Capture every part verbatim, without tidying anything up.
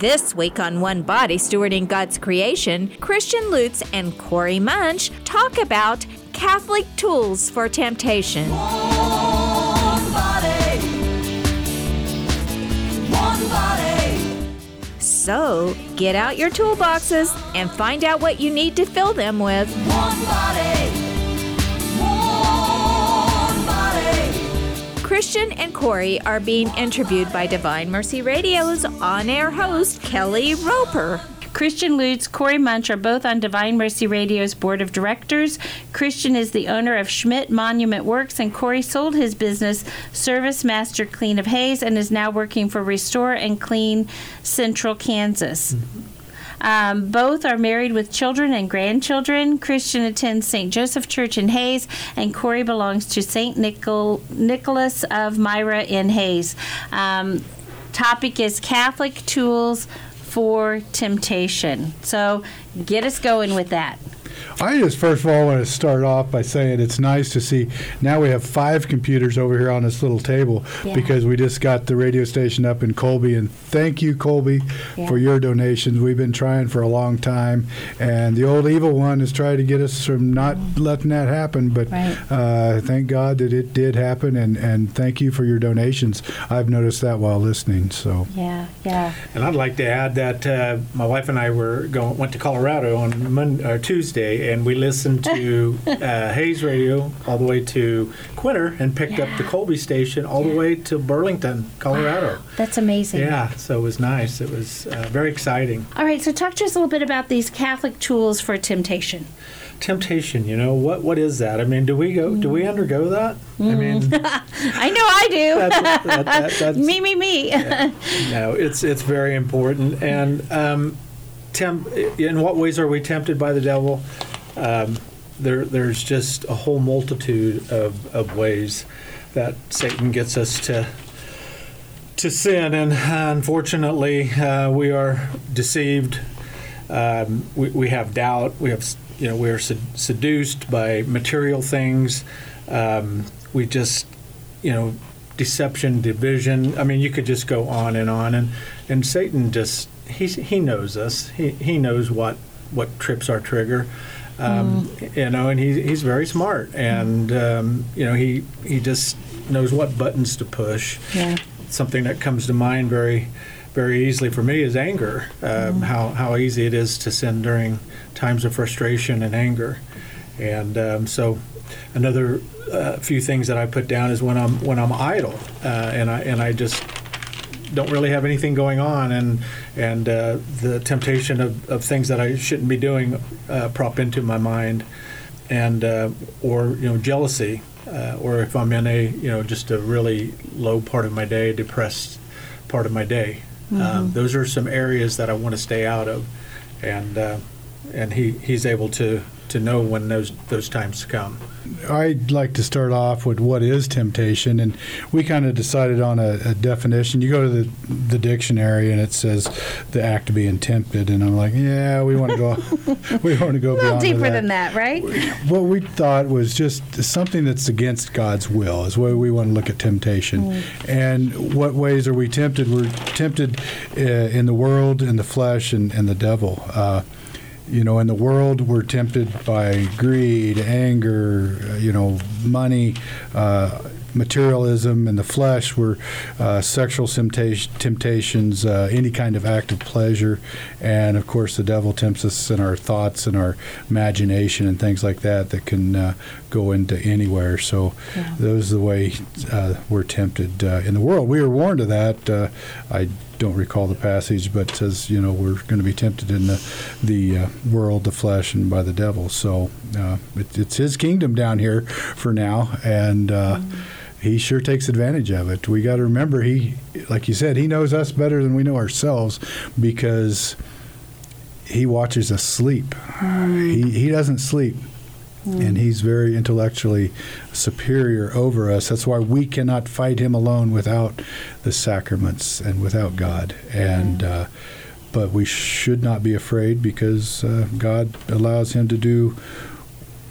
This week on One Body Stewarding God's Creation, Christian Lutz and Corey Munch talk about Catholic tools for temptation. One body. One body. So get out your toolboxes and find out what you need to fill them with. One body. Christian and Corey are being interviewed by Divine Mercy Radio's on-air host, Kelly Roper. Christian Lutz, Corey Munch are both on Divine Mercy Radio's board of directors. Christian is the owner of Schmidt Monument Works, and Corey sold his business, Service Master Clean of Hays, and is now working for Restore and Clean Central Kansas. Mm-hmm. Um, both are married with children and grandchildren. Christian attends Saint Joseph Church in Hays, and Corey belongs to Saint Nichol- Nicholas of Myra in Hays. Um, topic is Catholic tools for temptation. So get us going with that. I just first of all want to start off by saying it's nice to see now we have five computers over here on this little table yeah. because we just got the radio station up in Colby, and thank you, Colby, yeah. for your donations. We've been trying for a long time, and the old evil one has tried to get us from not mm. letting that happen, but right. uh, thank God that it did happen, and, and thank you for your donations. I've noticed that while listening. So yeah, yeah. And I'd like to add that uh, my wife and I were going, went to Colorado on Monday, or Tuesday, and we listened to uh, Hayes Radio all the way to Quinter and picked yeah. up the Colby station all yeah. the way to Burlington, Colorado. Wow. That's amazing. Yeah, so it was nice. It was uh, very exciting. All right, so talk to us a little bit about these Catholic tools for temptation. Temptation, you know, what what is that? I mean, do we go? Do we undergo that? Mm. I mean, I know I do. That's, that, that, that's, me, me, me. yeah. No, it's it's very important. And um, temp, in what ways are we tempted by the devil? Um, there, there's just a whole multitude of, of ways that Satan gets us to to sin, and unfortunately, uh, we are deceived. Um, we, we have doubt. We have, you know, we are sed- seduced by material things. Um, we just, you know, deception, division. I mean, you could just go on and on, and and Satan just he he knows us. He he knows what what trips our trigger. Um, mm. You know, and he's he's very smart, and um, you know he he just knows what buttons to push. Yeah. Something that comes to mind very, very easily for me is anger. Um, mm. How how easy it is to sin during times of frustration and anger, and um, so another uh, few things that I put down is when I'm when I'm idle, uh, and I and I just don't really have anything going on, and and uh, the temptation of, of things that I shouldn't be doing uh, prop into my mind, and uh, or you know jealousy, uh, or if I'm in a you know just a really low part of my day, depressed part of my day. Mm-hmm. Um, those are some areas that I want to stay out of, and uh, and he, he's able to. to know when those those times come. I'd like to start off with what is temptation, and we kind of decided on a, a definition. You go to the, the dictionary, and it says the act of being tempted, and I'm like, yeah, we want to go. we want to go a little deeper that. than that, right? What we thought was just something that's against God's will is where we want to look at temptation, mm. and what ways are we tempted? We're tempted uh, in the world, in the flesh, and, and the devil. Uh, You know, in the world, we're tempted by greed, anger, you know, money, uh, materialism. In the flesh, we're uh, sexual temptation, temptations, uh, any kind of act of pleasure. And, of course, the devil tempts us in our thoughts and our imagination and things like that that can uh, go into anywhere. So yeah. those are the way uh, we're tempted uh, in the world. We were warned of that. Uh, I don't recall the passage, but says, you know, we're going to be tempted in the the uh, world, the flesh, and by the devil. So uh, it, it's his kingdom down here for now, and uh, mm-hmm. he sure takes advantage of it. We got to remember, he, like you said, he knows us better than we know ourselves, because he watches us sleep. Mm. He, he doesn't sleep. And he's very intellectually superior over us. That's why we cannot fight him alone without the sacraments and without God. And uh, but we should not be afraid, because uh, God allows him to do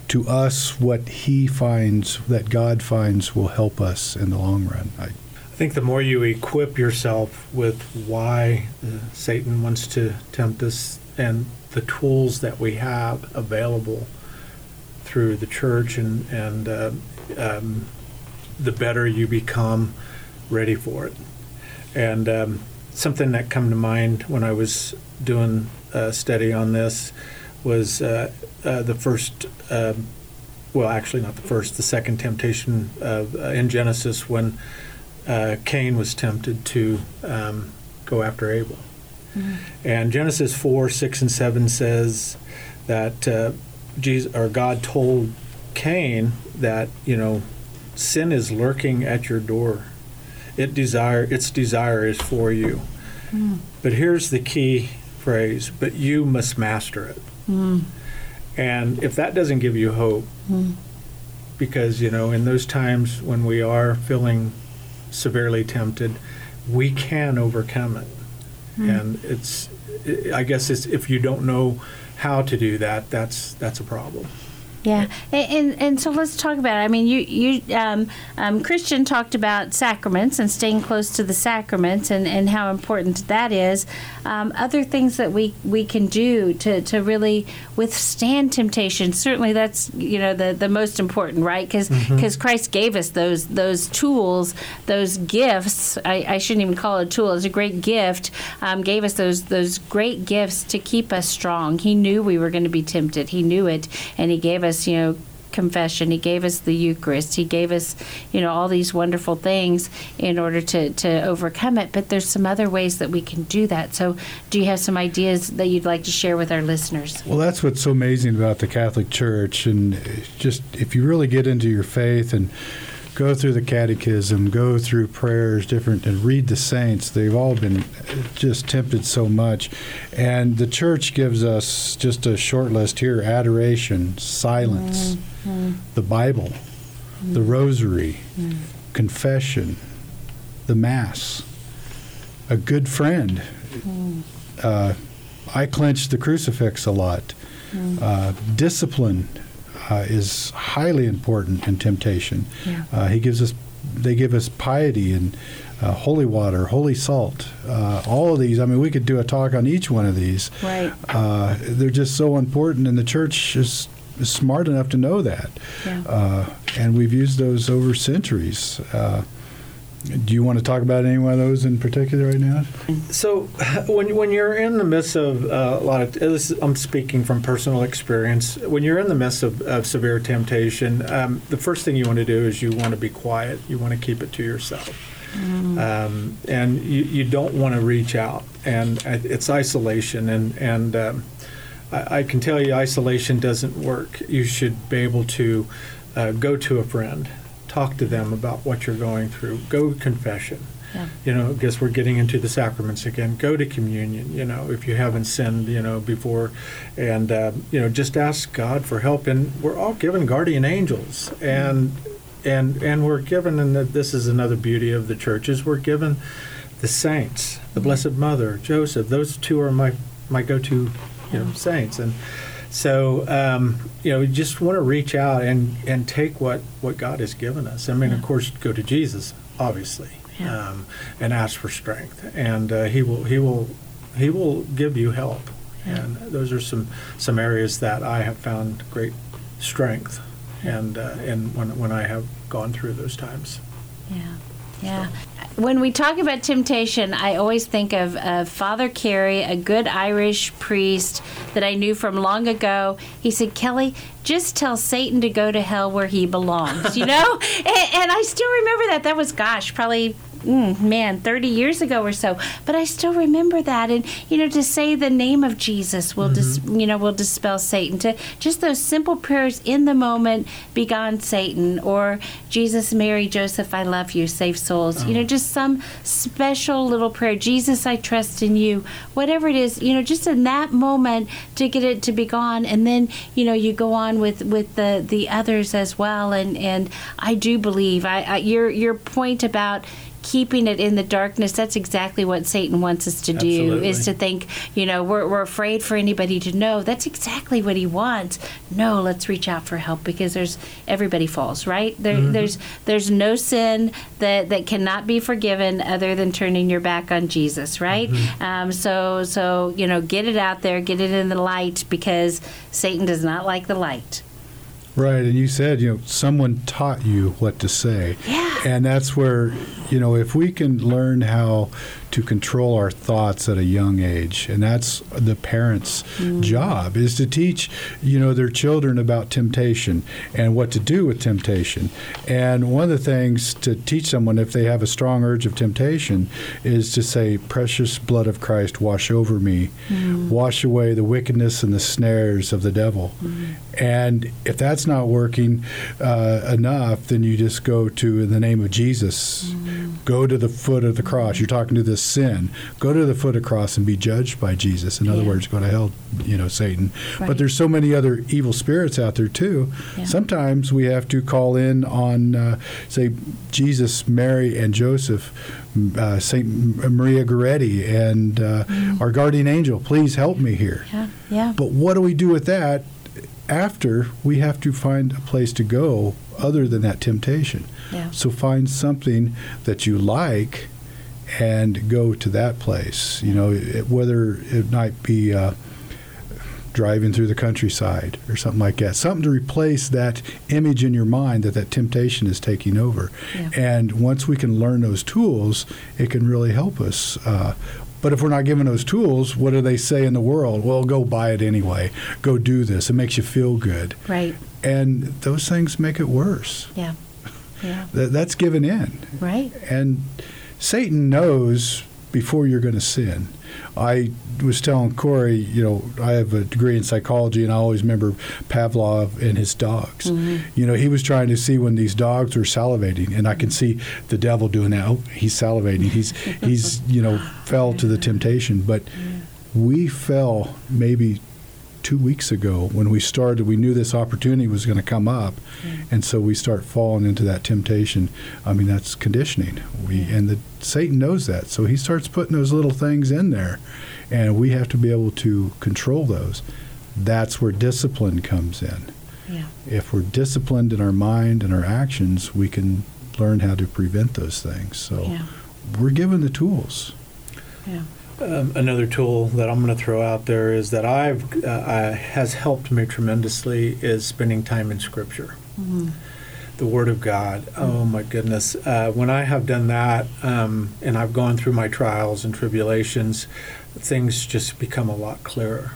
to us what he finds, that God finds will help us in the long run. I, I think the more you equip yourself with why uh, Satan wants to tempt us and the tools that we have available through the church, and, and uh, um, the better you become ready for it. And um, something that come to mind when I was doing a study on this was uh, uh, the first, uh, well, actually not the first, the second temptation of, uh, in Genesis when uh, Cain was tempted to um, go after Abel. Mm-hmm. And Genesis four, six, and seven says that uh, Jesus, or God told Cain that, you know, sin is lurking at your door. It desire, its desire is for you. Mm. But here's the key phrase, but you must master it. Mm. And if that doesn't give you hope, mm. because, you know, in those times when we are feeling severely tempted, we can overcome it. Mm. And it's, I guess it's, if you don't know how to do that, that's that's a problem. Yeah, and, and and so let's talk about it. I mean, you you um, um, Christian talked about sacraments and staying close to the sacraments and, and how important that is. Um, other things that we, we can do to, to really withstand temptation. Certainly, that's you know the, the most important, right? Because mm-hmm. Christ gave us those those tools, those gifts. I, I shouldn't even call it a tool; it's a great gift. Um, gave us those those great gifts to keep us strong. He knew we were going to be tempted. He knew it, and he gave us. Us, you know, confession. He gave us the Eucharist. He gave us, you know, all these wonderful things in order to, to overcome it. But there's some other ways that we can do that. So do you have some ideas that you'd like to share with our listeners? Well, that's what's so amazing about the Catholic Church. And just if you really get into your faith and go through the catechism, go through prayers, different, and read the saints. They've all been just tempted so much. And the church gives us just a short list here: adoration, silence, mm-hmm. the Bible, mm-hmm. the rosary, mm-hmm. confession, the Mass, a good friend. Mm-hmm. Uh, I clench the crucifix a lot. Mm-hmm. Uh, discipline. Uh, is highly important in temptation. Yeah. Uh, he gives us, they give us piety and uh, holy water, holy salt, uh, all of these. I mean, we could do a talk on each one of these. Right. Uh, they're just so important, and the church is, is smart enough to know that. Yeah. Uh, and we've used those over centuries. Uh, do you want to talk about any one of those in particular right now? So, when when you're in the midst of uh, a lot of, this is, I'm speaking from personal experience. When you're in the midst of, of severe temptation, um, the first thing you want to do is you want to be quiet. You want to keep it to yourself, mm. um, and you, you don't want to reach out. And it's isolation. And and um, I, I can tell you, isolation doesn't work. You should be able to uh, go to a friend. Talk to them about what you're going through. Go to confession. Yeah. You know, I guess we're getting into the sacraments again. Go to communion, you know, if you haven't sinned, you know, before. And, uh, you know, just ask God for help. And we're all given guardian angels. And, mm-hmm. and, and we're given, and this is another beauty of the churches, we're given the saints, the mm-hmm. Blessed Mother, Joseph. Those two are my, my go-to, you know, saints. And So, um, you know, we just want to reach out and, and take what, what God has given us. I mean, yeah. of course, go to Jesus, obviously, yeah. um, and ask for strength. And uh, he will he will, he will give you help. Yeah. And those are some, some areas that I have found great strength yeah. and, uh, and when, when I have gone through those times. Yeah. Yeah. When we talk about temptation, I always think of uh, Father Carey, a good Irish priest that I knew from long ago. He said, Kelly, just tell Satan to go to hell where he belongs, you know? and, and I still remember that. That was, gosh, probably... Mm, man, thirty years ago or so, but I still remember that. And you know, to say the name of Jesus will, mm-hmm. dis, you know, will dispel Satan. To just those simple prayers in the moment, "Begone, Satan," or "Jesus, Mary, Joseph, I love you, save souls." Oh. You know, just some special little prayer. Jesus, I trust in you. Whatever it is, you know, just in that moment to get it to be gone, and then you know, you go on with, with the, the others as well. And, and I do believe I, I your your point about keeping it in the darkness, that's exactly what Satan wants us to do. Absolutely. Is to think, you know, we're we're afraid for anybody to know. That's exactly what he wants. No, let's reach out for help, because there's everybody falls, right? There, mm-hmm. There's there's no sin that, that cannot be forgiven other than turning your back on Jesus, right? Mm-hmm. Um, so, so you know, get it out there, get it in the light, because Satan does not like the light. Right, and you said, you know, someone taught you what to say. Yeah. And that's where, you know, if we can learn how to control our thoughts at a young age, and that's the parents' mm. job, is to teach, you know, their children about temptation and what to do with temptation. And one of the things to teach someone, if they have a strong urge of temptation, is to say, precious blood of Christ, wash over me, mm. wash away the wickedness and the snares of the devil. Mm. And if that's not working uh, enough, then you just go to, in the name of Jesus, mm. go to the foot of the cross. You're talking to this sin, go to the foot of the cross and be judged by Jesus. In yeah. other words, go to hell, you know, Satan. Right. But there's so many other evil spirits out there, too. Yeah. Sometimes we have to call in on, uh, say, Jesus, Mary, and Joseph, uh, Saint Maria Goretti, and uh, mm. our guardian angel, please help me here. Yeah. Yeah. But what do we do with that after? We have to find a place to go other than that temptation? Yeah. So find something that you like and go to that place, you know, it, whether it might be uh, driving through the countryside or something like that, something to replace that image in your mind that that temptation is taking over. Yeah. And once we can learn those tools, it can really help us. Uh, but if we're not given those tools, what do they say in the world? Well, go buy it anyway. Go do this. It makes you feel good. Right. And those things make it worse. Yeah. Yeah. Th- that's given in. Right. And Satan knows before you're going to sin. I was telling Corey, you know, I have a degree in psychology, and I always remember Pavlov and his dogs. Mm-hmm. You know, he was trying to see when these dogs were salivating, and I can see the devil doing that. Oh, he's salivating. He's, he's you know, fell to the temptation. But yeah. we fell maybe two weeks ago when we started. We knew this opportunity was going to come up, yeah. and so we start falling into that temptation. I mean, that's conditioning. We yeah. and the Satan knows that, so he starts putting those little things in there, and we have to be able to control those. That's where discipline comes in. Yeah. If we're disciplined in our mind and our actions, we can learn how to prevent those things. So yeah. we're given the tools. Yeah. Um, another tool that I'm going to throw out there is that I've uh, I, has helped me tremendously is spending time in Scripture, mm-hmm. the Word of God. Mm-hmm. Oh my goodness! Uh, when I have done that, um, and I've gone through my trials and tribulations, things just become a lot clearer.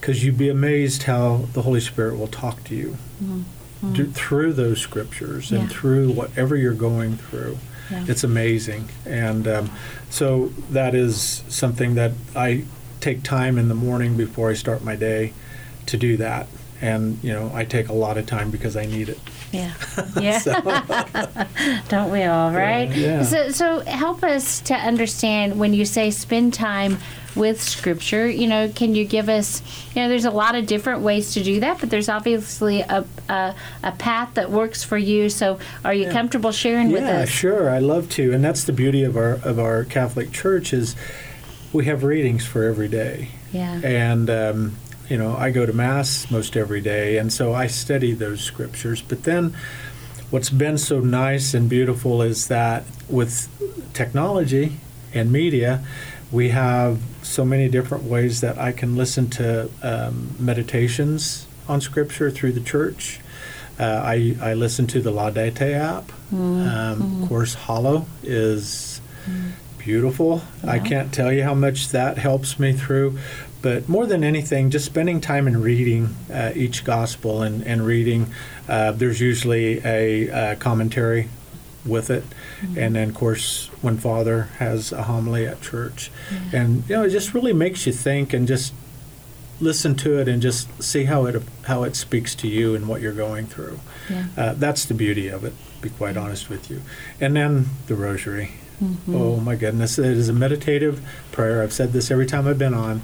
Because you'd be amazed how the Holy Spirit will talk to you mm-hmm. d- through those Scriptures yeah. and through whatever you're going through. Yeah. It's amazing. And um, so that is something that I take time in the morning before I start my day to do that. And, you know, I take a lot of time because I need it. Yeah. Yeah. So. Don't we all, right? Yeah. Yeah. So, so help us to understand when you say spend time with Scripture, you know, can you give us, you know, there's a lot of different ways to do that, but there's obviously a a, a path that works for you. So are you yeah. comfortable sharing yeah, with us? Yeah, sure. I love to. And that's the beauty of our of our Catholic Church is we have readings for every day. Yeah. And, um, you know, I go to Mass most every day. And so I study those Scriptures. But then what's been so nice and beautiful is that with technology and media, we have so many different ways that I can listen to um, meditations on Scripture through the church. Uh, I, I listen to the Laudate app. Mm-hmm. Um, of course, Hollow is mm-hmm. beautiful. Yeah. I can't tell you how much that helps me through. But more than anything, just spending time in reading uh, each gospel and, and reading. Uh, there's usually a, a commentary with it, mm-hmm. and then of course when Father has a homily at church, yeah. and you know it just really makes you think and just listen to it and just see how it how it speaks to you and what you're going through. Yeah. Uh, that's the beauty of it, to be quite honest with you. And then the Rosary. Mm-hmm. Oh my goodness, it is a meditative prayer. I've said this every time I've been on.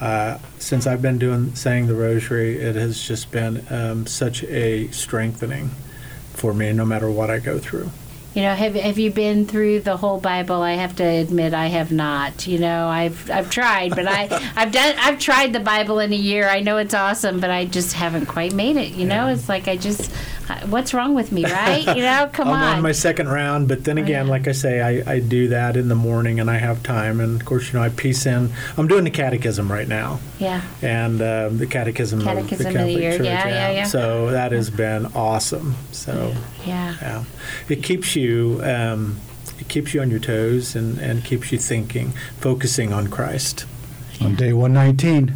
Uh, since I've been doing saying the Rosary, it has just been um, such a strengthening for me, no matter what I go through. You know, have have you been through the whole Bible? I have to admit, I have not. You know, I've I've tried, but I I've done I've tried the Bible in a year. I know it's awesome, but I just haven't quite made it. You know, yeah. It's like I just, what's wrong with me, right? You know, come I'm on. I'm on my second round, but then again, oh, yeah. like I say, I, I do that in the morning, and I have time, and of course, you know, I piece in. I'm doing the Catechism right now. Yeah. And uh, the Catechism, Catechism of the Catholic of the year. Church. Yeah, yeah, yeah, yeah. So that has been awesome. So yeah, yeah. It keeps you. Um, it keeps you on your toes and, and keeps you thinking, focusing on Christ. Yeah. On day one nineteen.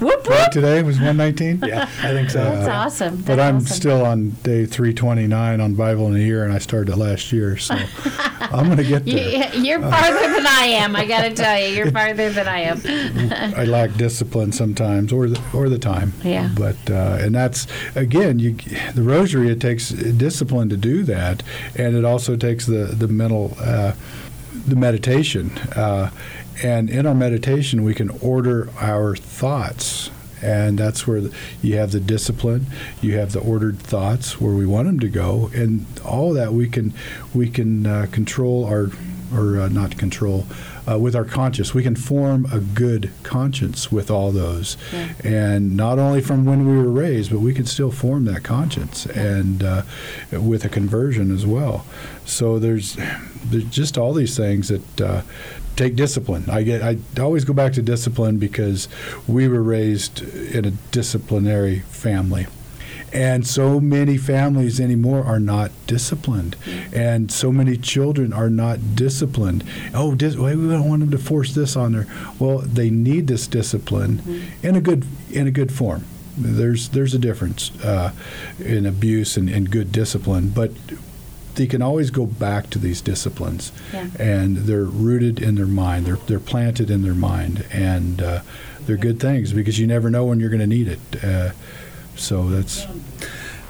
Whoop, whoop. Today was one nineteen? Yeah, I think so. That's uh, awesome. That's but I'm awesome. Still on day three twenty-nine on Bible in a year, and I started last year, so I'm going to get there. You, you're farther uh, than I am, I got to tell you. You're farther than I am. I lack discipline sometimes, or the, or the time. Yeah. But uh, and that's, again, you, the rosary, it takes discipline to do that, and it also takes the, the mental, uh, the meditation, uh and in our meditation, we can order our thoughts. And that's where you have the discipline, you have the ordered thoughts where we want them to go. And all that we can we can uh, control our, or uh, not control, uh, with our conscience. We can form a good conscience with all those. Yeah. And not only from when we were raised, but we can still form that conscience, and uh, with a conversion as well. So there's, there's just all these things that... Uh, Take discipline. I get. I always go back to discipline because we were raised in a disciplinary family, and so many families anymore are not disciplined, and so many children are not disciplined. Oh, dis- we don't want them to force this on there. Well, they need this discipline mm-hmm. in a good in a good form. There's there's a difference uh, in abuse and, and good discipline, but. They can always go back to these disciplines, yeah. and they're rooted in their mind. They're they're planted in their mind, and uh, they're good things because you never know when you're going to need it. Uh, so that's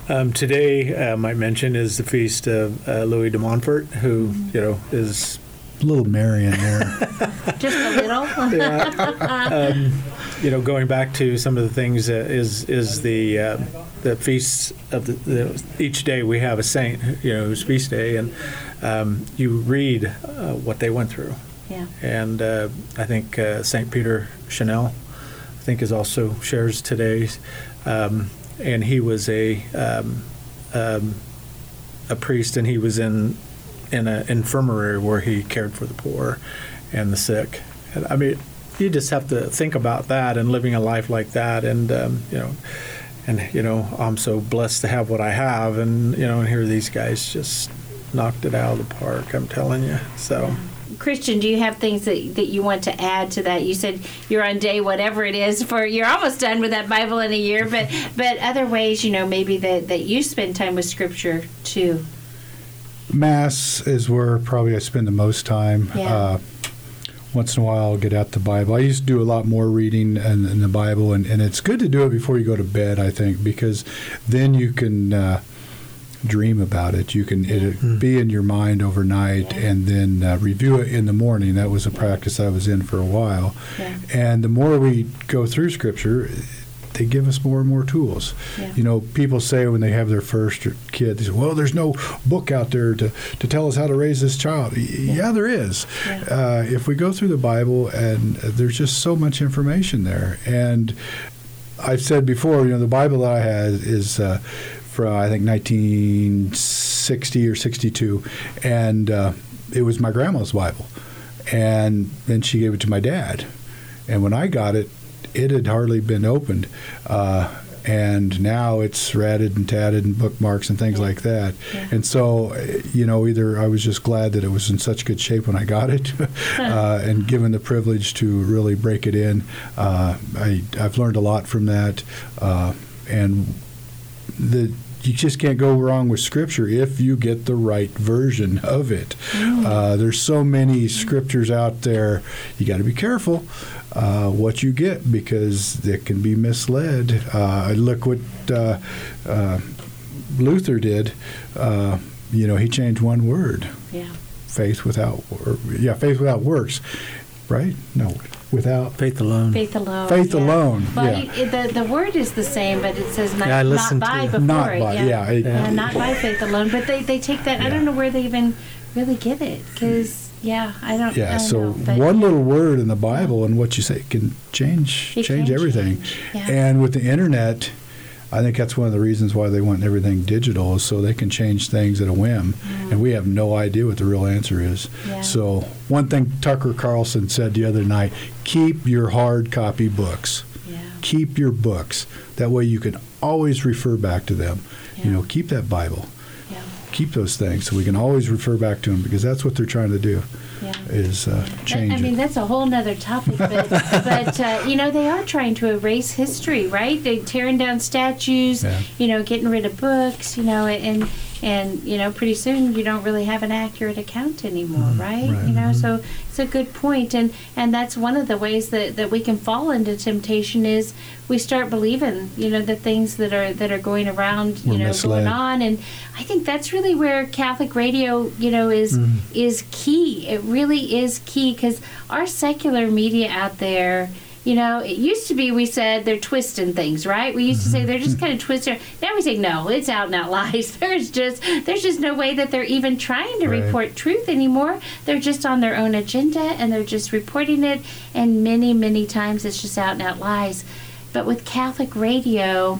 um, today. Um, I mentioned is the feast of uh, Louis de Montfort, who you know is a little Mary in there, just a little. yeah. um, you know, going back to some of the things uh, is is the. Uh, The feasts of the, the, each day we have a saint, you know, who's feast day, and um, you read uh, what they went through. Yeah. And uh, I think uh, Saint Peter Chanel, I think, is also shares today, um, and he was a um, um, a priest, and he was in in an infirmary where he cared for the poor and the sick. And I mean, you just have to think about that and living a life like that, and um, you know. And, you know, I'm so blessed to have what I have. And, you know, and here these guys just knocked it out of the park, I'm telling you. So, Christian, do you have things that, that you want to add to that? You said you're on day whatever it is for, you're almost done with that Bible in a year. But but other ways, you know, maybe that, that you spend time with Scripture, too. Mass is where probably I spend the most time. Yeah. Uh, Once in a while, I'll get out the Bible. I used to do a lot more reading in, in the Bible, and, and it's good to do it before you go to bed, I think, because then you can uh, dream about it. You can it'll mm-hmm. be in your mind overnight yeah. and then uh, review it in the morning. That was a practice I was in for a while. Yeah. And the more we go through Scripture, they give us more and more tools. Yeah. You know, people say when they have their first kid, they say, well, there's no book out there to, to tell us how to raise this child. Yeah, yeah there is. Yeah. Uh, if we go through the Bible, and there's just so much information there. And I've said before, you know, the Bible that I had is uh, from, I think, nineteen sixty or sixty-two, and uh, it was my grandma's Bible. And then she gave it to my dad. And when I got it, it had hardly been opened, uh, and now it's ratted and tatted and bookmarks and things like that. Yeah. And so, you know, either I was just glad that it was in such good shape when I got it, uh, and given the privilege to really break it in, uh, I, I've learned a lot from that. Uh, and the you just can't go wrong with Scripture if you get the right version of it. Uh, there's so many scriptures out there. You got to be careful. Uh, what you get, because it can be misled. Uh, look what uh, uh, Luther did. Uh, you know, he changed one word. Yeah. Faith without, or, yeah, faith without works, right? No. without faith alone. Faith alone. Faith yeah. alone. Well, yeah. he, the the word is the same, but it says not, yeah, not by before not it. By, yeah, yeah, it, yeah. Uh, not by faith alone. But they, they take that. Yeah. I don't know where they even really get it because yeah, I don't. Yeah, I don't so know, but, one little word in the Bible and what you say can change change can everything. Change. Yeah. And with the internet, I think that's one of the reasons why they want everything digital, is so they can change things at a whim, mm. and we have no idea what the real answer is. Yeah. So one thing Tucker Carlson said the other night, keep your hard copy books. Yeah. Keep your books. That way you can always refer back to them. Yeah. You know, keep that Bible. Yeah. Keep those things so we can always refer back to them, because that's what they're trying to do. Yeah. Is uh, change. I mean, it. That's a whole nother topic, but, but uh, you know, they are trying to erase history, right? They're tearing down statues, yeah. you know, getting rid of books, you know, and and you know, pretty soon you don't really have an accurate account anymore, mm, right? right? You know, mm-hmm. so it's a good point, and and that's one of the ways that, that we can fall into temptation is we start believing, you know, the things that are that are going around, you We're know, misled. going on, and I think that's really where Catholic radio, you know, is mm. is key. It really is key, because our secular media out there, you know, it used to be we said they're twisting things, right? We used mm-hmm. to say they're just kind of twisting. Now we say, no, it's out and out lies. There's just there's just no way that they're even trying to right. report truth anymore. They're just on their own agenda, and they're just reporting it. And many, many times it's just out and out lies. But with Catholic radio,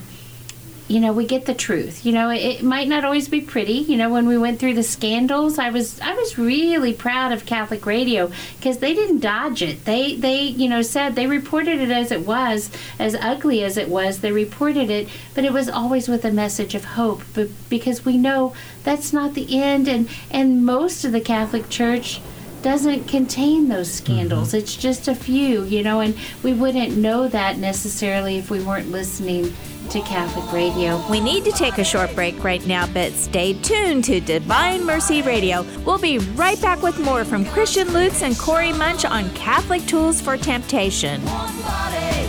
you know, we get the truth. You know, it, it might not always be pretty. You know, when we went through the scandals, I was I was really proud of Catholic radio, because they didn't dodge it. They, they, you know, said they reported it as it was, as ugly as it was. They reported it, but it was always with a message of hope, but because we know that's not the end, and, and most of the Catholic Church doesn't contain those scandals. Mm-hmm. It's just a few, you know, and we wouldn't know that necessarily if we weren't listening to Catholic radio. We need to take a short break right now, but stay tuned to Divine Mercy Radio. We'll be right back with more from Christian Lutz and Corey Munch on Catholic Tools for Temptation. One body,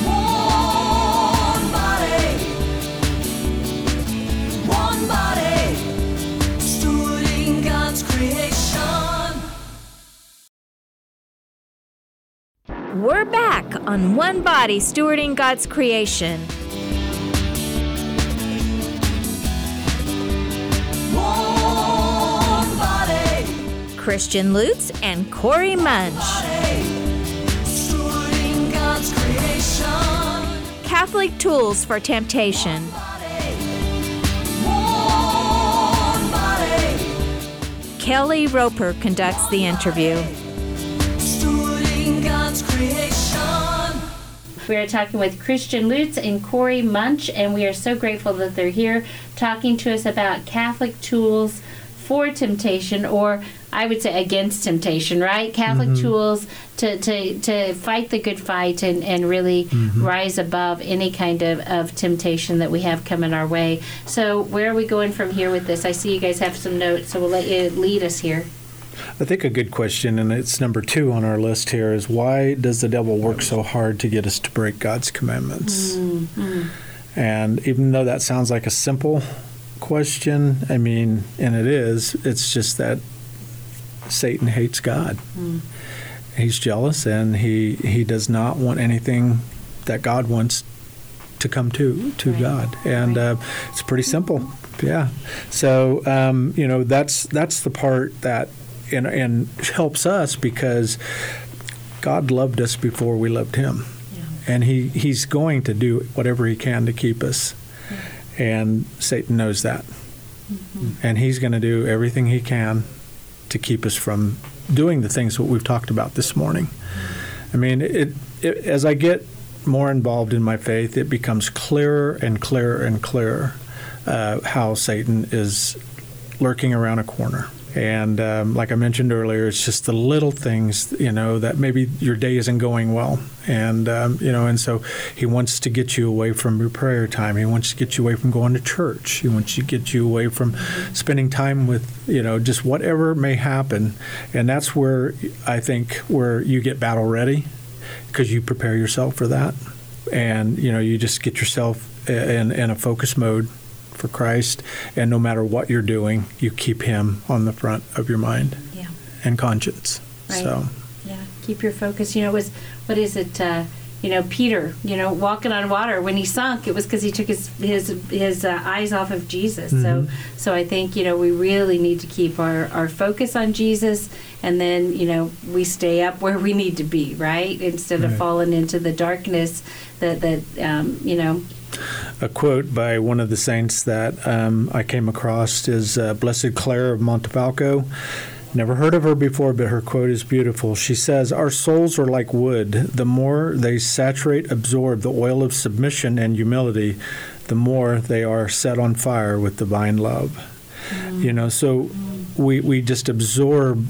one body, one body, stewarding God's creation. We're back on One Body, Stewarding God's Creation. One body. Christian Lutz and Corey Munch. Stewarding God's creation. Catholic Tools for Temptation. One body. One body. Kelly Roper conducts One the interview. Body. We are talking with Christian Lutz and Corey Munch, and we are so grateful that they're here talking to us about Catholic tools for temptation, or I would say against temptation, right? Catholic mm-hmm. tools to, to, to fight the good fight and, and really mm-hmm. rise above any kind of, of temptation that we have coming our way. So where are we going from here with this? I see you guys have some notes, so we'll let you lead us here. I think a good question, and it's number two on our list here, is why does the devil work so hard to get us to break God's commandments? Mm-hmm. And even though that sounds like a simple question, I mean, and it is, it's just that Satan hates God. Mm-hmm. He's jealous, and he, he does not want anything that God wants to come to, to right. God. And right. uh, it's pretty simple. Yeah. So, um, you know, that's that's the part that And, and helps us, because God loved us before we loved him. Yeah. And he, he's going to do whatever he can to keep us. Yeah. And Satan knows that. Mm-hmm. And he's going to do everything he can to keep us from doing the things that we've talked about this morning. Mm-hmm. I mean, it, it, as I get more involved in my faith, it becomes clearer and clearer and clearer uh, how Satan is lurking around a corner. And um, like I mentioned earlier, it's just the little things, you know, that maybe your day isn't going well. And, um, you know, and so he wants to get you away from your prayer time. He wants to get you away from going to church. He wants to get you away from spending time with, you know, just whatever may happen. And that's where I think where you get battle ready, because you prepare yourself for that. And, you know, you just get yourself in, in a focus mode for Christ, and no matter what you're doing, you keep him on the front of your mind yeah. and conscience. Right. So, yeah, keep your focus. You know, it was, what is it, uh, you know, Peter, you know, walking on water. When he sunk, it was because he took his his, his uh, eyes off of Jesus. Mm-hmm. So so I think, you know, we really need to keep our, our focus on Jesus, and then, you know, we stay up where we need to be, right? Instead right. of falling into the darkness that, that um, you know. A quote by one of the saints that um, I came across is uh, Blessed Claire of Montefalco. Never heard of her before, but her quote is beautiful. She says, "Our souls are like wood. The more they saturate, absorb the oil of submission and humility, the more they are set on fire with divine love." Mm-hmm. You know, so mm-hmm. we, we just absorb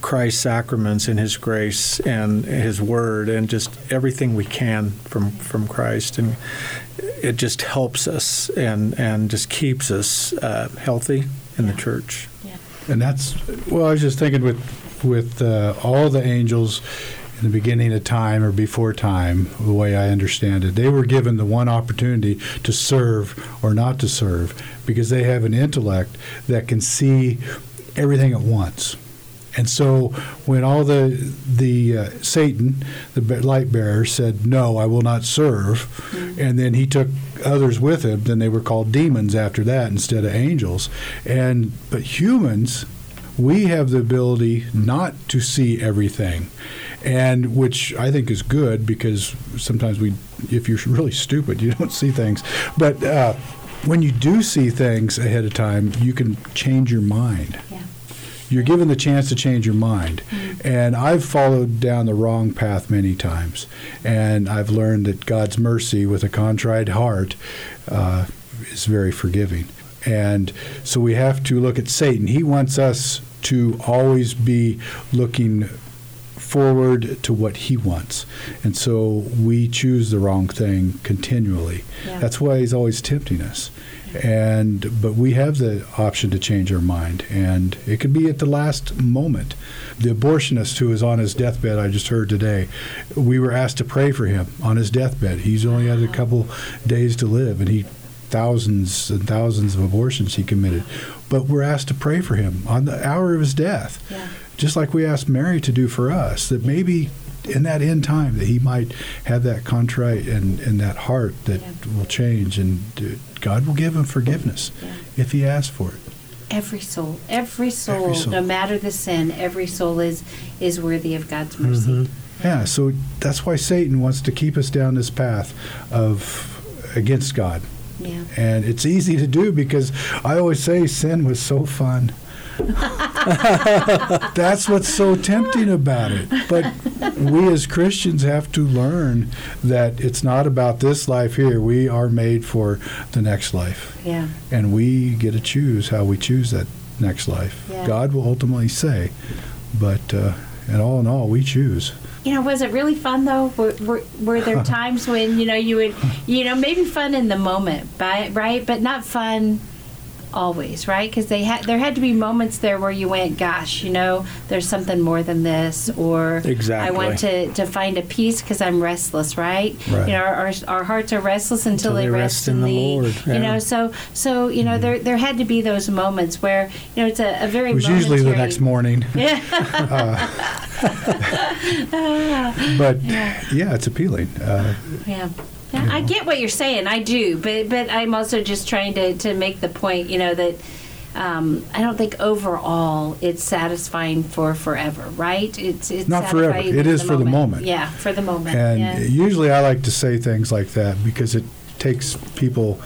Christ's sacraments and his grace and his word and just everything we can from, from Christ. And it just helps us and, and just keeps us uh, healthy in yeah. the church. Yeah. And that's, well, I was just thinking with with uh, all the angels in the beginning of time or before time, the way I understand it, they were given the one opportunity to serve or not to serve because they have an intellect that can see everything at once. And so when all the the uh, Satan, the light bearer, said, "No, I will not serve," mm-hmm. and then he took others with him, then they were called demons after that instead of angels. And but humans, we have the ability not to see everything, and which I think is good because sometimes we, if you're really stupid, you don't see things. But uh, when you do see things ahead of time, you can change your mind. Yeah. You're given the chance to change your mind. Mm-hmm. And I've followed down the wrong path many times. And I've learned that God's mercy with a contrite heart uh, is very forgiving. And so we have to look at Satan. He wants us to always be looking forward to what he wants. And so we choose the wrong thing continually. Yeah. That's why he's always tempting us. And but we have the option to change our mind, and it could be at the last moment. The abortionist who is on his deathbed, I just heard today, we were asked to pray for him on his deathbed. He's only had a couple days to live, and he thousands and thousands of abortions he committed. But we're asked to pray for him on the hour of his death, yeah. just like we asked Mary to do for us, that maybe in that end time that he might have that contrite and, and that heart that yeah. will change, and God will give him forgiveness yeah. if he asks for it. Every soul, every soul, every soul, no matter the sin, every soul is is worthy of God's mercy. Mm-hmm. Yeah, so that's why Satan wants to keep us down this path of against God. Yeah. And it's easy to do because I always say sin was so fun. That's what's so tempting about it. But we as Christians have to learn that it's not about this life here. We are made for the next life. Yeah. And we get to choose how we choose that next life. Yeah. God will ultimately say, but uh, and all in all, we choose. You know, was it really fun, though? Were, were, were there times when, you know, you would, you know, maybe fun in the moment, right? But not fun always, right? Because they had there had to be moments there where you went, gosh, you know, there's something more than this, or exactly. I want to, to find a peace because I'm restless, right? right? You know, our our, our hearts are restless until, until they, they rest, rest in the Lord. Yeah. You know, so so you know, mm-hmm. there there had to be those moments where you know it's a, a very. It was momentary, usually the next morning. Yeah. uh, but yeah. yeah, it's appealing. Uh, yeah. Yeah, you know. I get what you're saying. I do, but but I'm also just trying to, to make the point, you know, that um, I don't think overall it's satisfying for forever, right? It's it's not forever. It is for the moment. Yeah, for the moment. And yeah. usually I like to say things like that because it takes people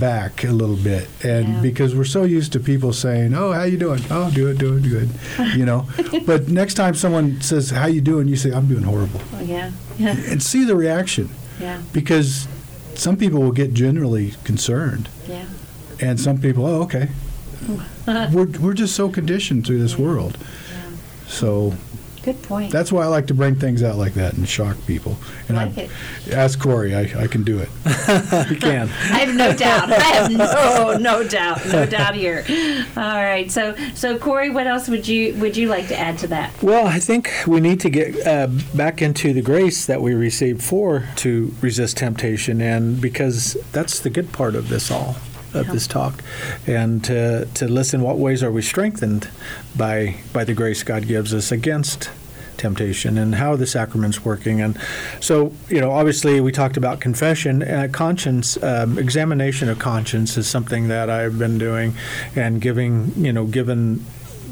back a little bit, and yeah. because we're so used to people saying, "Oh, how you doing? Oh, doing doing good," you know. But next time someone says, "How you doing?" you say, "I'm doing horrible." Oh, yeah. Yeah. And see the reaction. Yeah. Because some people will get generally concerned. Yeah. And some people, oh, okay. we're we're just so conditioned through this yeah. world. Yeah. So. Good point. That's why I like to bring things out like that and shock people. And I like it. Ask Corey. I, I can do it. You can. I have no doubt. I have no no doubt. No doubt here. All right. So so Corey, what else would you would you like to add to that? Well, I think we need to get uh, back into the grace that we received for to resist temptation, and because that's the good part of this all. Of this talk, and to to listen. What ways are we strengthened by by the grace God gives us against temptation and how the sacrament's working. And so, you know, obviously we talked about confession. Uh, conscience, um, examination of conscience is something that I've been doing and giving, you know, given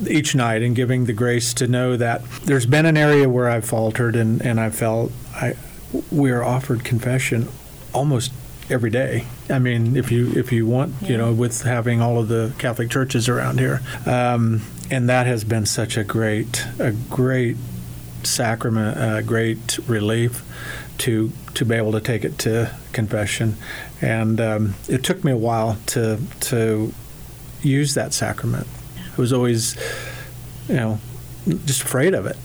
each night and giving the grace to know that there's been an area where I've faltered and, and I felt I, we are offered confession almost every day. I mean, if you if you want, yeah. you know, with having all of the Catholic churches around here. Um, and that has been such a great, a great sacrament, a great relief to to be able to take it to confession. And um, it took me a while to to use that sacrament. I was always, you know, just afraid of it.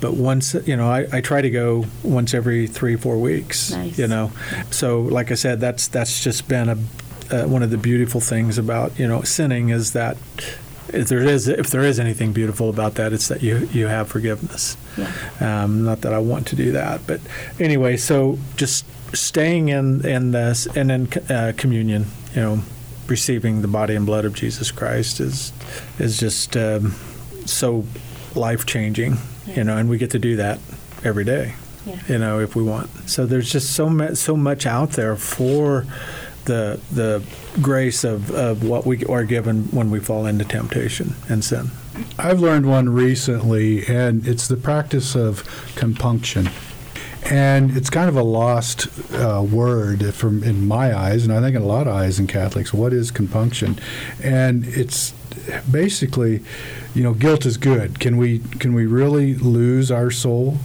But once, you know, I, I try to go once every three, four weeks, nice. you know. So, like I said, that's that's just been a uh, one of the beautiful things about, you know, sinning is that if there is if there is anything beautiful about that, it's that you, you have forgiveness. Yeah. Um, not that I want to do that. But anyway, so just staying in, in this and in uh, communion, you know, receiving the body and blood of Jesus Christ is is just um, so life-changing, yeah. you know, and we get to do that every day, yeah. you know, if we want. So there's just so much, so much out there for the the grace of, of what we are given when we fall into temptation and sin. I've learned one recently, and it's the practice of compunction. And it's kind of a lost uh, word from in my eyes, and I think in a lot of eyes in Catholics. What is compunction? And it's basically, you know, guilt is good. Can we can we really lose our soul?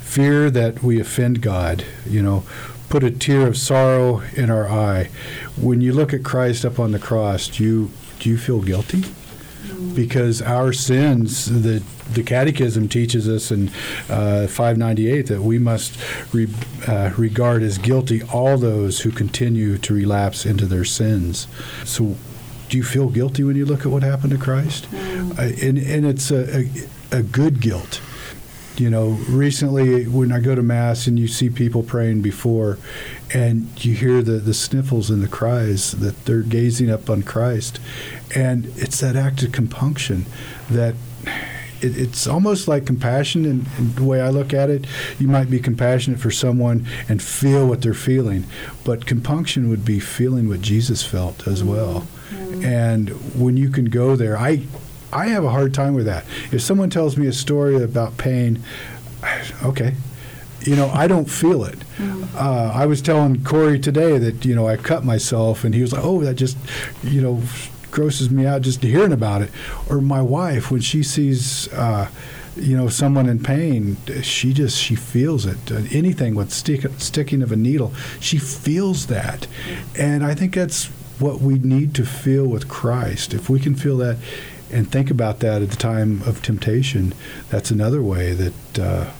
Fear that we offend God, you know, put a tear of sorrow in our eye. When you look at Christ up on the cross, do you do you feel guilty? Because our sins, the the Catechism teaches us in uh, five ninety-eight that we must re, uh, regard as guilty all those who continue to relapse into their sins. So, do you feel guilty when you look at what happened to Christ? Mm. Uh, and and it's a, a a good guilt. You know, recently when I go to Mass and you see people praying before and you hear the, the sniffles and the cries that they're gazing up on Christ, and it's that act of compunction that it, it's almost like compassion. And, and the way I look at it, you might be compassionate for someone and feel what they're feeling, but compunction would be feeling what Jesus felt as well. Mm-hmm. And when you can go there, I... I have a hard time with that. If someone tells me a story about pain, okay, you know, I don't feel it. Mm-hmm. Uh, I was telling Corey today that, you know, I cut myself, and he was like, oh, that just, you know, grosses me out just hearing about it. Or my wife, when she sees, uh, you know, someone in pain, she just, she feels it. Anything with stick, sticking of a needle, she feels that. And I think that's what we need to feel with Christ. If we can feel that, and think about that at the time of temptation, that's another way that uh,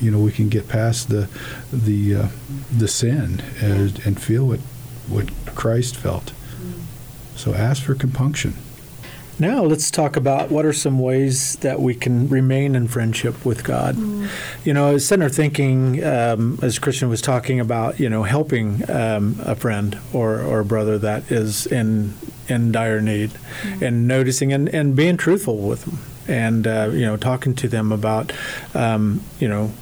you know, we can get past the the uh, the sin and, and feel what what Christ felt. So ask for compunction. Now let's talk about what are some ways that we can remain in friendship with God. Mm. You know, I was sitting there thinking, um, as Christian was talking about, you know, helping um, a friend or, or a brother that is in in dire need, mm. and noticing and, and being truthful with them, and, uh, you know, talking to them about, um, you know,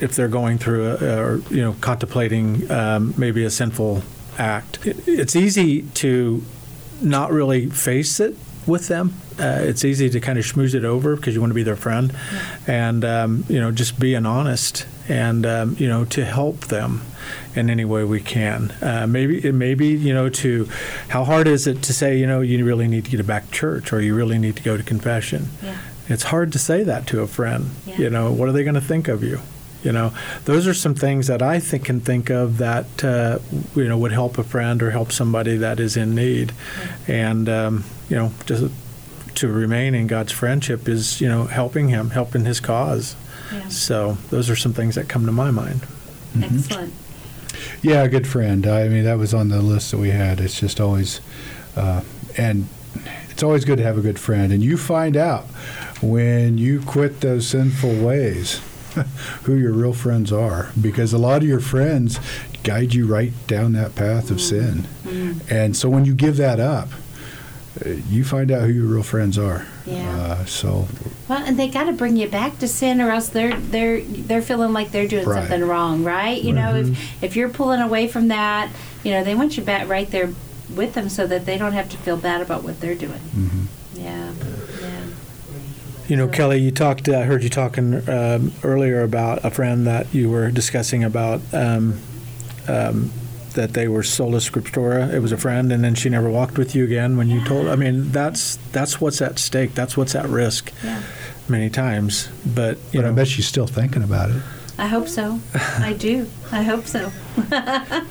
if they're going through a, or, you know, contemplating um, maybe a sinful act. It, it's easy to not really face it with them. Uh, it's easy to kind of schmooze it over because you want to be their friend, yeah. and um, you know, just being honest and um, you know, to help them in any way we can. Uh, maybe it maybe you know, to how hard is it to say, you know, you really need to get back to church, or you really need to go to confession. Yeah. It's hard to say that to a friend. Yeah. You know, what are they going to think of you? You know, those are some things that I think can think of that uh, you know, would help a friend or help somebody that is in need, yeah. and um, you know, just to remain in God's friendship is, you know, helping Him, helping His cause. Yeah. So those are some things that come to my mind. Mm-hmm. Excellent. Yeah, a good friend. I mean, that was on the list that we had. It's just always, uh, and it's always good to have a good friend. And you find out when you quit those sinful ways who your real friends are, because a lot of your friends guide you right down that path of sin. Mm-hmm. And so when you give that up, you find out who your real friends are. Yeah. Uh, so. Well, and they got to bring you back to sin, or else they're they're they're feeling like they're doing right. something wrong, right? You mm-hmm. know, if if you're pulling away from that, you know, they want you back right there with them, so that they don't have to feel bad about what they're doing. Mm-hmm. Yeah. Yeah. You know, so, Kelly, you talked. I heard you talking um, earlier about a friend that you were discussing about. Um, um, that they were sola scriptura. It was a friend, and then she never walked with you again when you told. I mean, that's that's what's at stake. That's what's at risk yeah. many times. But, you but know, I bet she's still thinking about it. I hope so. I do. I hope so.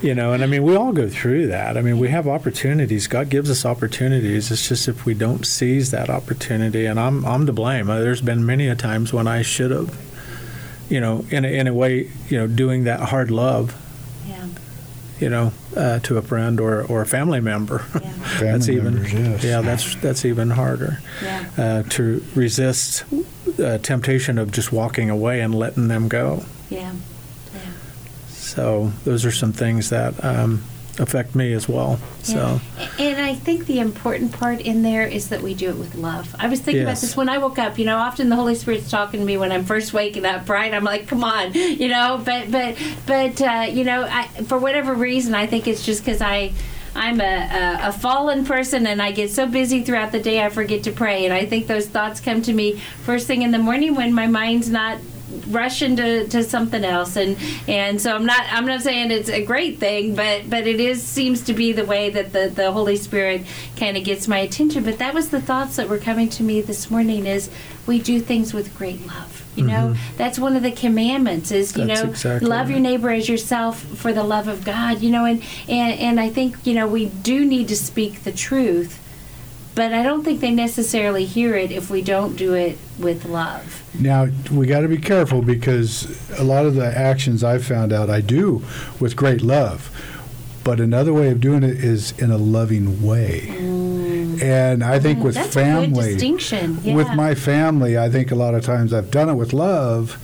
You know, and I mean, we all go through that. I mean, we have opportunities. God gives us opportunities. It's just if we don't seize that opportunity, and I'm I'm to blame. There's been many a times when I should have, you know, in a, in a way, you know, doing that hard love. You know, uh, to a friend or, or a family member. Yeah. Family that's even, members, yes. Yeah, that's that's even harder yeah. uh, to resist the temptation of just walking away and letting them go. Yeah, yeah. So those are some things that um, affect me as well. Yeah. So, and I think the important part in there is that we do it with love. I was thinking yes. about this when I woke up. You know, often the Holy Spirit's talking to me when I'm first waking up, right? I'm like, come on, you know. But but but uh, you know, I, for whatever reason, I think it's just because I. I'm a, a, a fallen person, and I get so busy throughout the day I forget to pray. And I think those thoughts come to me first thing in the morning when my mind's not rushing to, to something else. And, and so I'm not I'm not saying it's a great thing, but, but it is seems to be the way that the, the Holy Spirit kind of gets my attention. But that was the thoughts that were coming to me this morning is we do things with great love. You know, mm-hmm. that's one of the commandments is, you that's know, exactly love right. your neighbor as yourself for the love of God, you know, and, and, and I think, you know, we do need to speak the truth, but I don't think they necessarily hear it if we don't do it with love. Now, we got to be careful because a lot of the actions I've found out I do with great love, but another way of doing it is in a loving way. Mm. And I think with That's family, a good distinction. Yeah. With my family, I think a lot of times I've done it with love,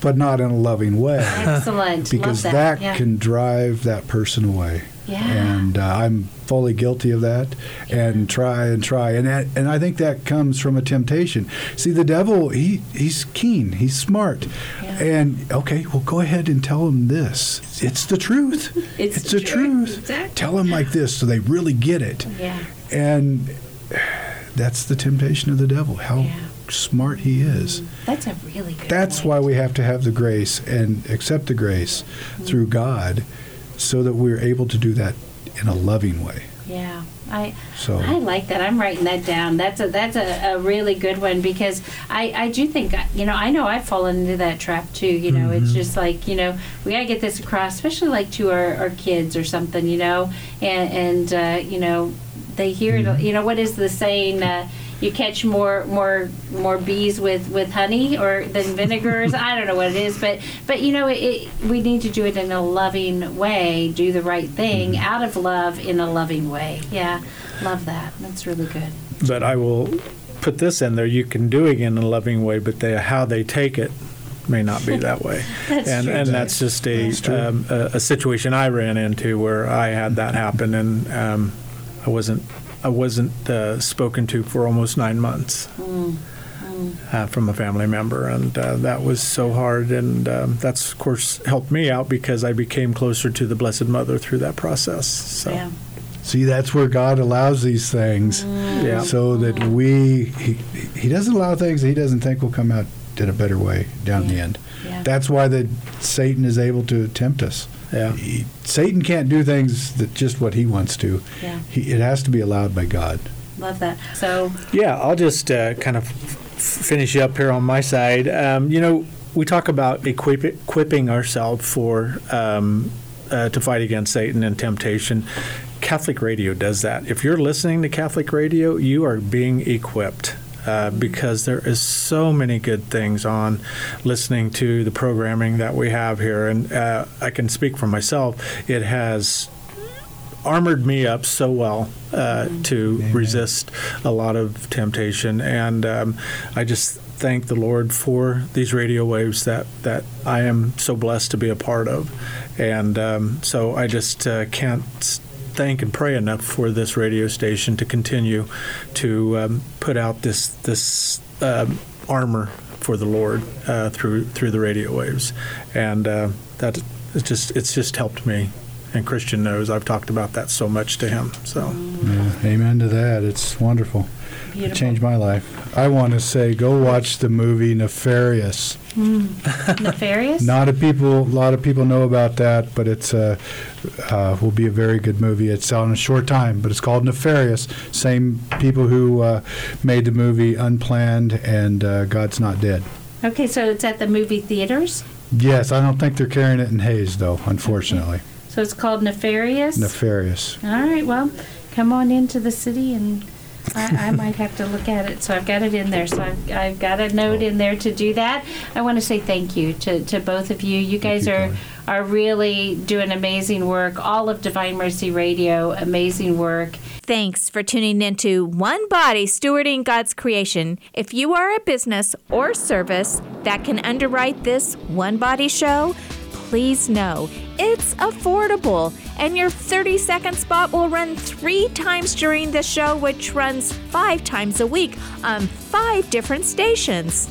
but not in a loving way. Excellent. Because Love that, that yeah. can drive that person away. Yeah. And uh, I'm fully guilty of that yeah. and try and try. And that, and I think that comes from a temptation. See, the devil, he, he's keen. He's smart. Yeah. And, okay, well, go ahead and tell him this. It's the truth. it's, it's the, the truth. truth. Exactly. Tell him like this so they really get it. Yeah. And that's the temptation of the devil, how yeah. smart he is. That's a really good That's point. Why we have to have the grace and accept the grace mm-hmm. through God so that we're able to do that in a loving way. Yeah. I so. I like that. I'm writing that down. That's a that's a, a really good one because I, I do think, you know, I know I've fallen into that trap too, you know. Mm-hmm. It's just like, you know, we got to get this across, especially like to our, our kids or something, you know, and, and uh, you know, they hear it, you know, what is the saying, uh, you catch more more more bees with, with honey or than vinegars. I don't know what it is, but, but you know, it, it, we need to do it in a loving way, do the right thing out of love in a loving way. Yeah, love that. That's really good. But I will put this in there. You can do it in a loving way, but they, how they take it may not be that way. that's and true, and too. That's just a, that's um, a, a situation I ran into where I had that happen and um I wasn't I wasn't uh, spoken to for almost nine months mm. Mm. Uh, from a family member, and uh, that was so hard. And um, that's, of course, helped me out because I became closer to the Blessed Mother through that process. So, yeah. See, that's where God allows these things mm. yeah. so that we he, he doesn't allow things that he doesn't think will come out in a better way down yeah. the end. Yeah. That's why the, Satan is able to tempt us. Yeah. He, Satan can't do things that just what he wants to. Yeah. He, it has to be allowed by God. Love that. So. Yeah, I'll just uh, kind of f- finish up here on my side. Um, you know, we talk about equip- equipping ourselves for um, uh, to fight against Satan and temptation. Catholic radio does that. If you're listening to Catholic radio, you are being equipped. Uh, because there is so many good things on listening to the programming that we have here. And uh, I can speak for myself. It has armored me up so well uh, to Amen. Resist a lot of temptation. And um, I just thank the Lord for these radio waves that, that I am so blessed to be a part of. And um, so I just uh, can't thank and pray enough for this radio station to continue to um, put out this this uh, armor for the Lord uh, through through the radio waves, and uh, that it's just it's just helped me. And Christian knows I've talked about that so much to him. So, yeah, amen to that. It's wonderful. Beautiful. It changed my life. I want to say, go watch the movie Nefarious. Mm. Nefarious? Not a people. A lot of people know about that, but it's uh, uh, will be a very good movie. It's out in a short time, but it's called Nefarious. Same people who uh, made the movie Unplanned and uh, God's Not Dead. Okay, so it's at the movie theaters? Yes, I don't think they're carrying it in Hays, though, unfortunately. Okay. So it's called Nefarious? Nefarious. All right, well, come on into the city, and I, I might have to look at it. So I've got it in there. So I've, I've got a note in there to do that. I want to say thank you to, to both of you. You guys you, are Kelly. are really doing amazing work. All of Divine Mercy Radio, amazing work. Thanks for tuning in to One Body Stewarding God's Creation. If you are a business or service that can underwrite this One Body show, please know it's affordable, and your thirty-second spot will run three times during the show, which runs five times a week on five different stations.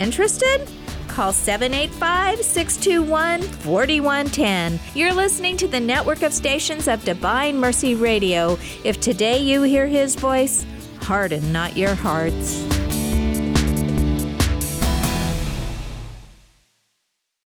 Interested? Call seven eight five, six two one, four one one zero. You're listening to the network of stations of Divine Mercy Radio. If today you hear His voice, harden not your hearts.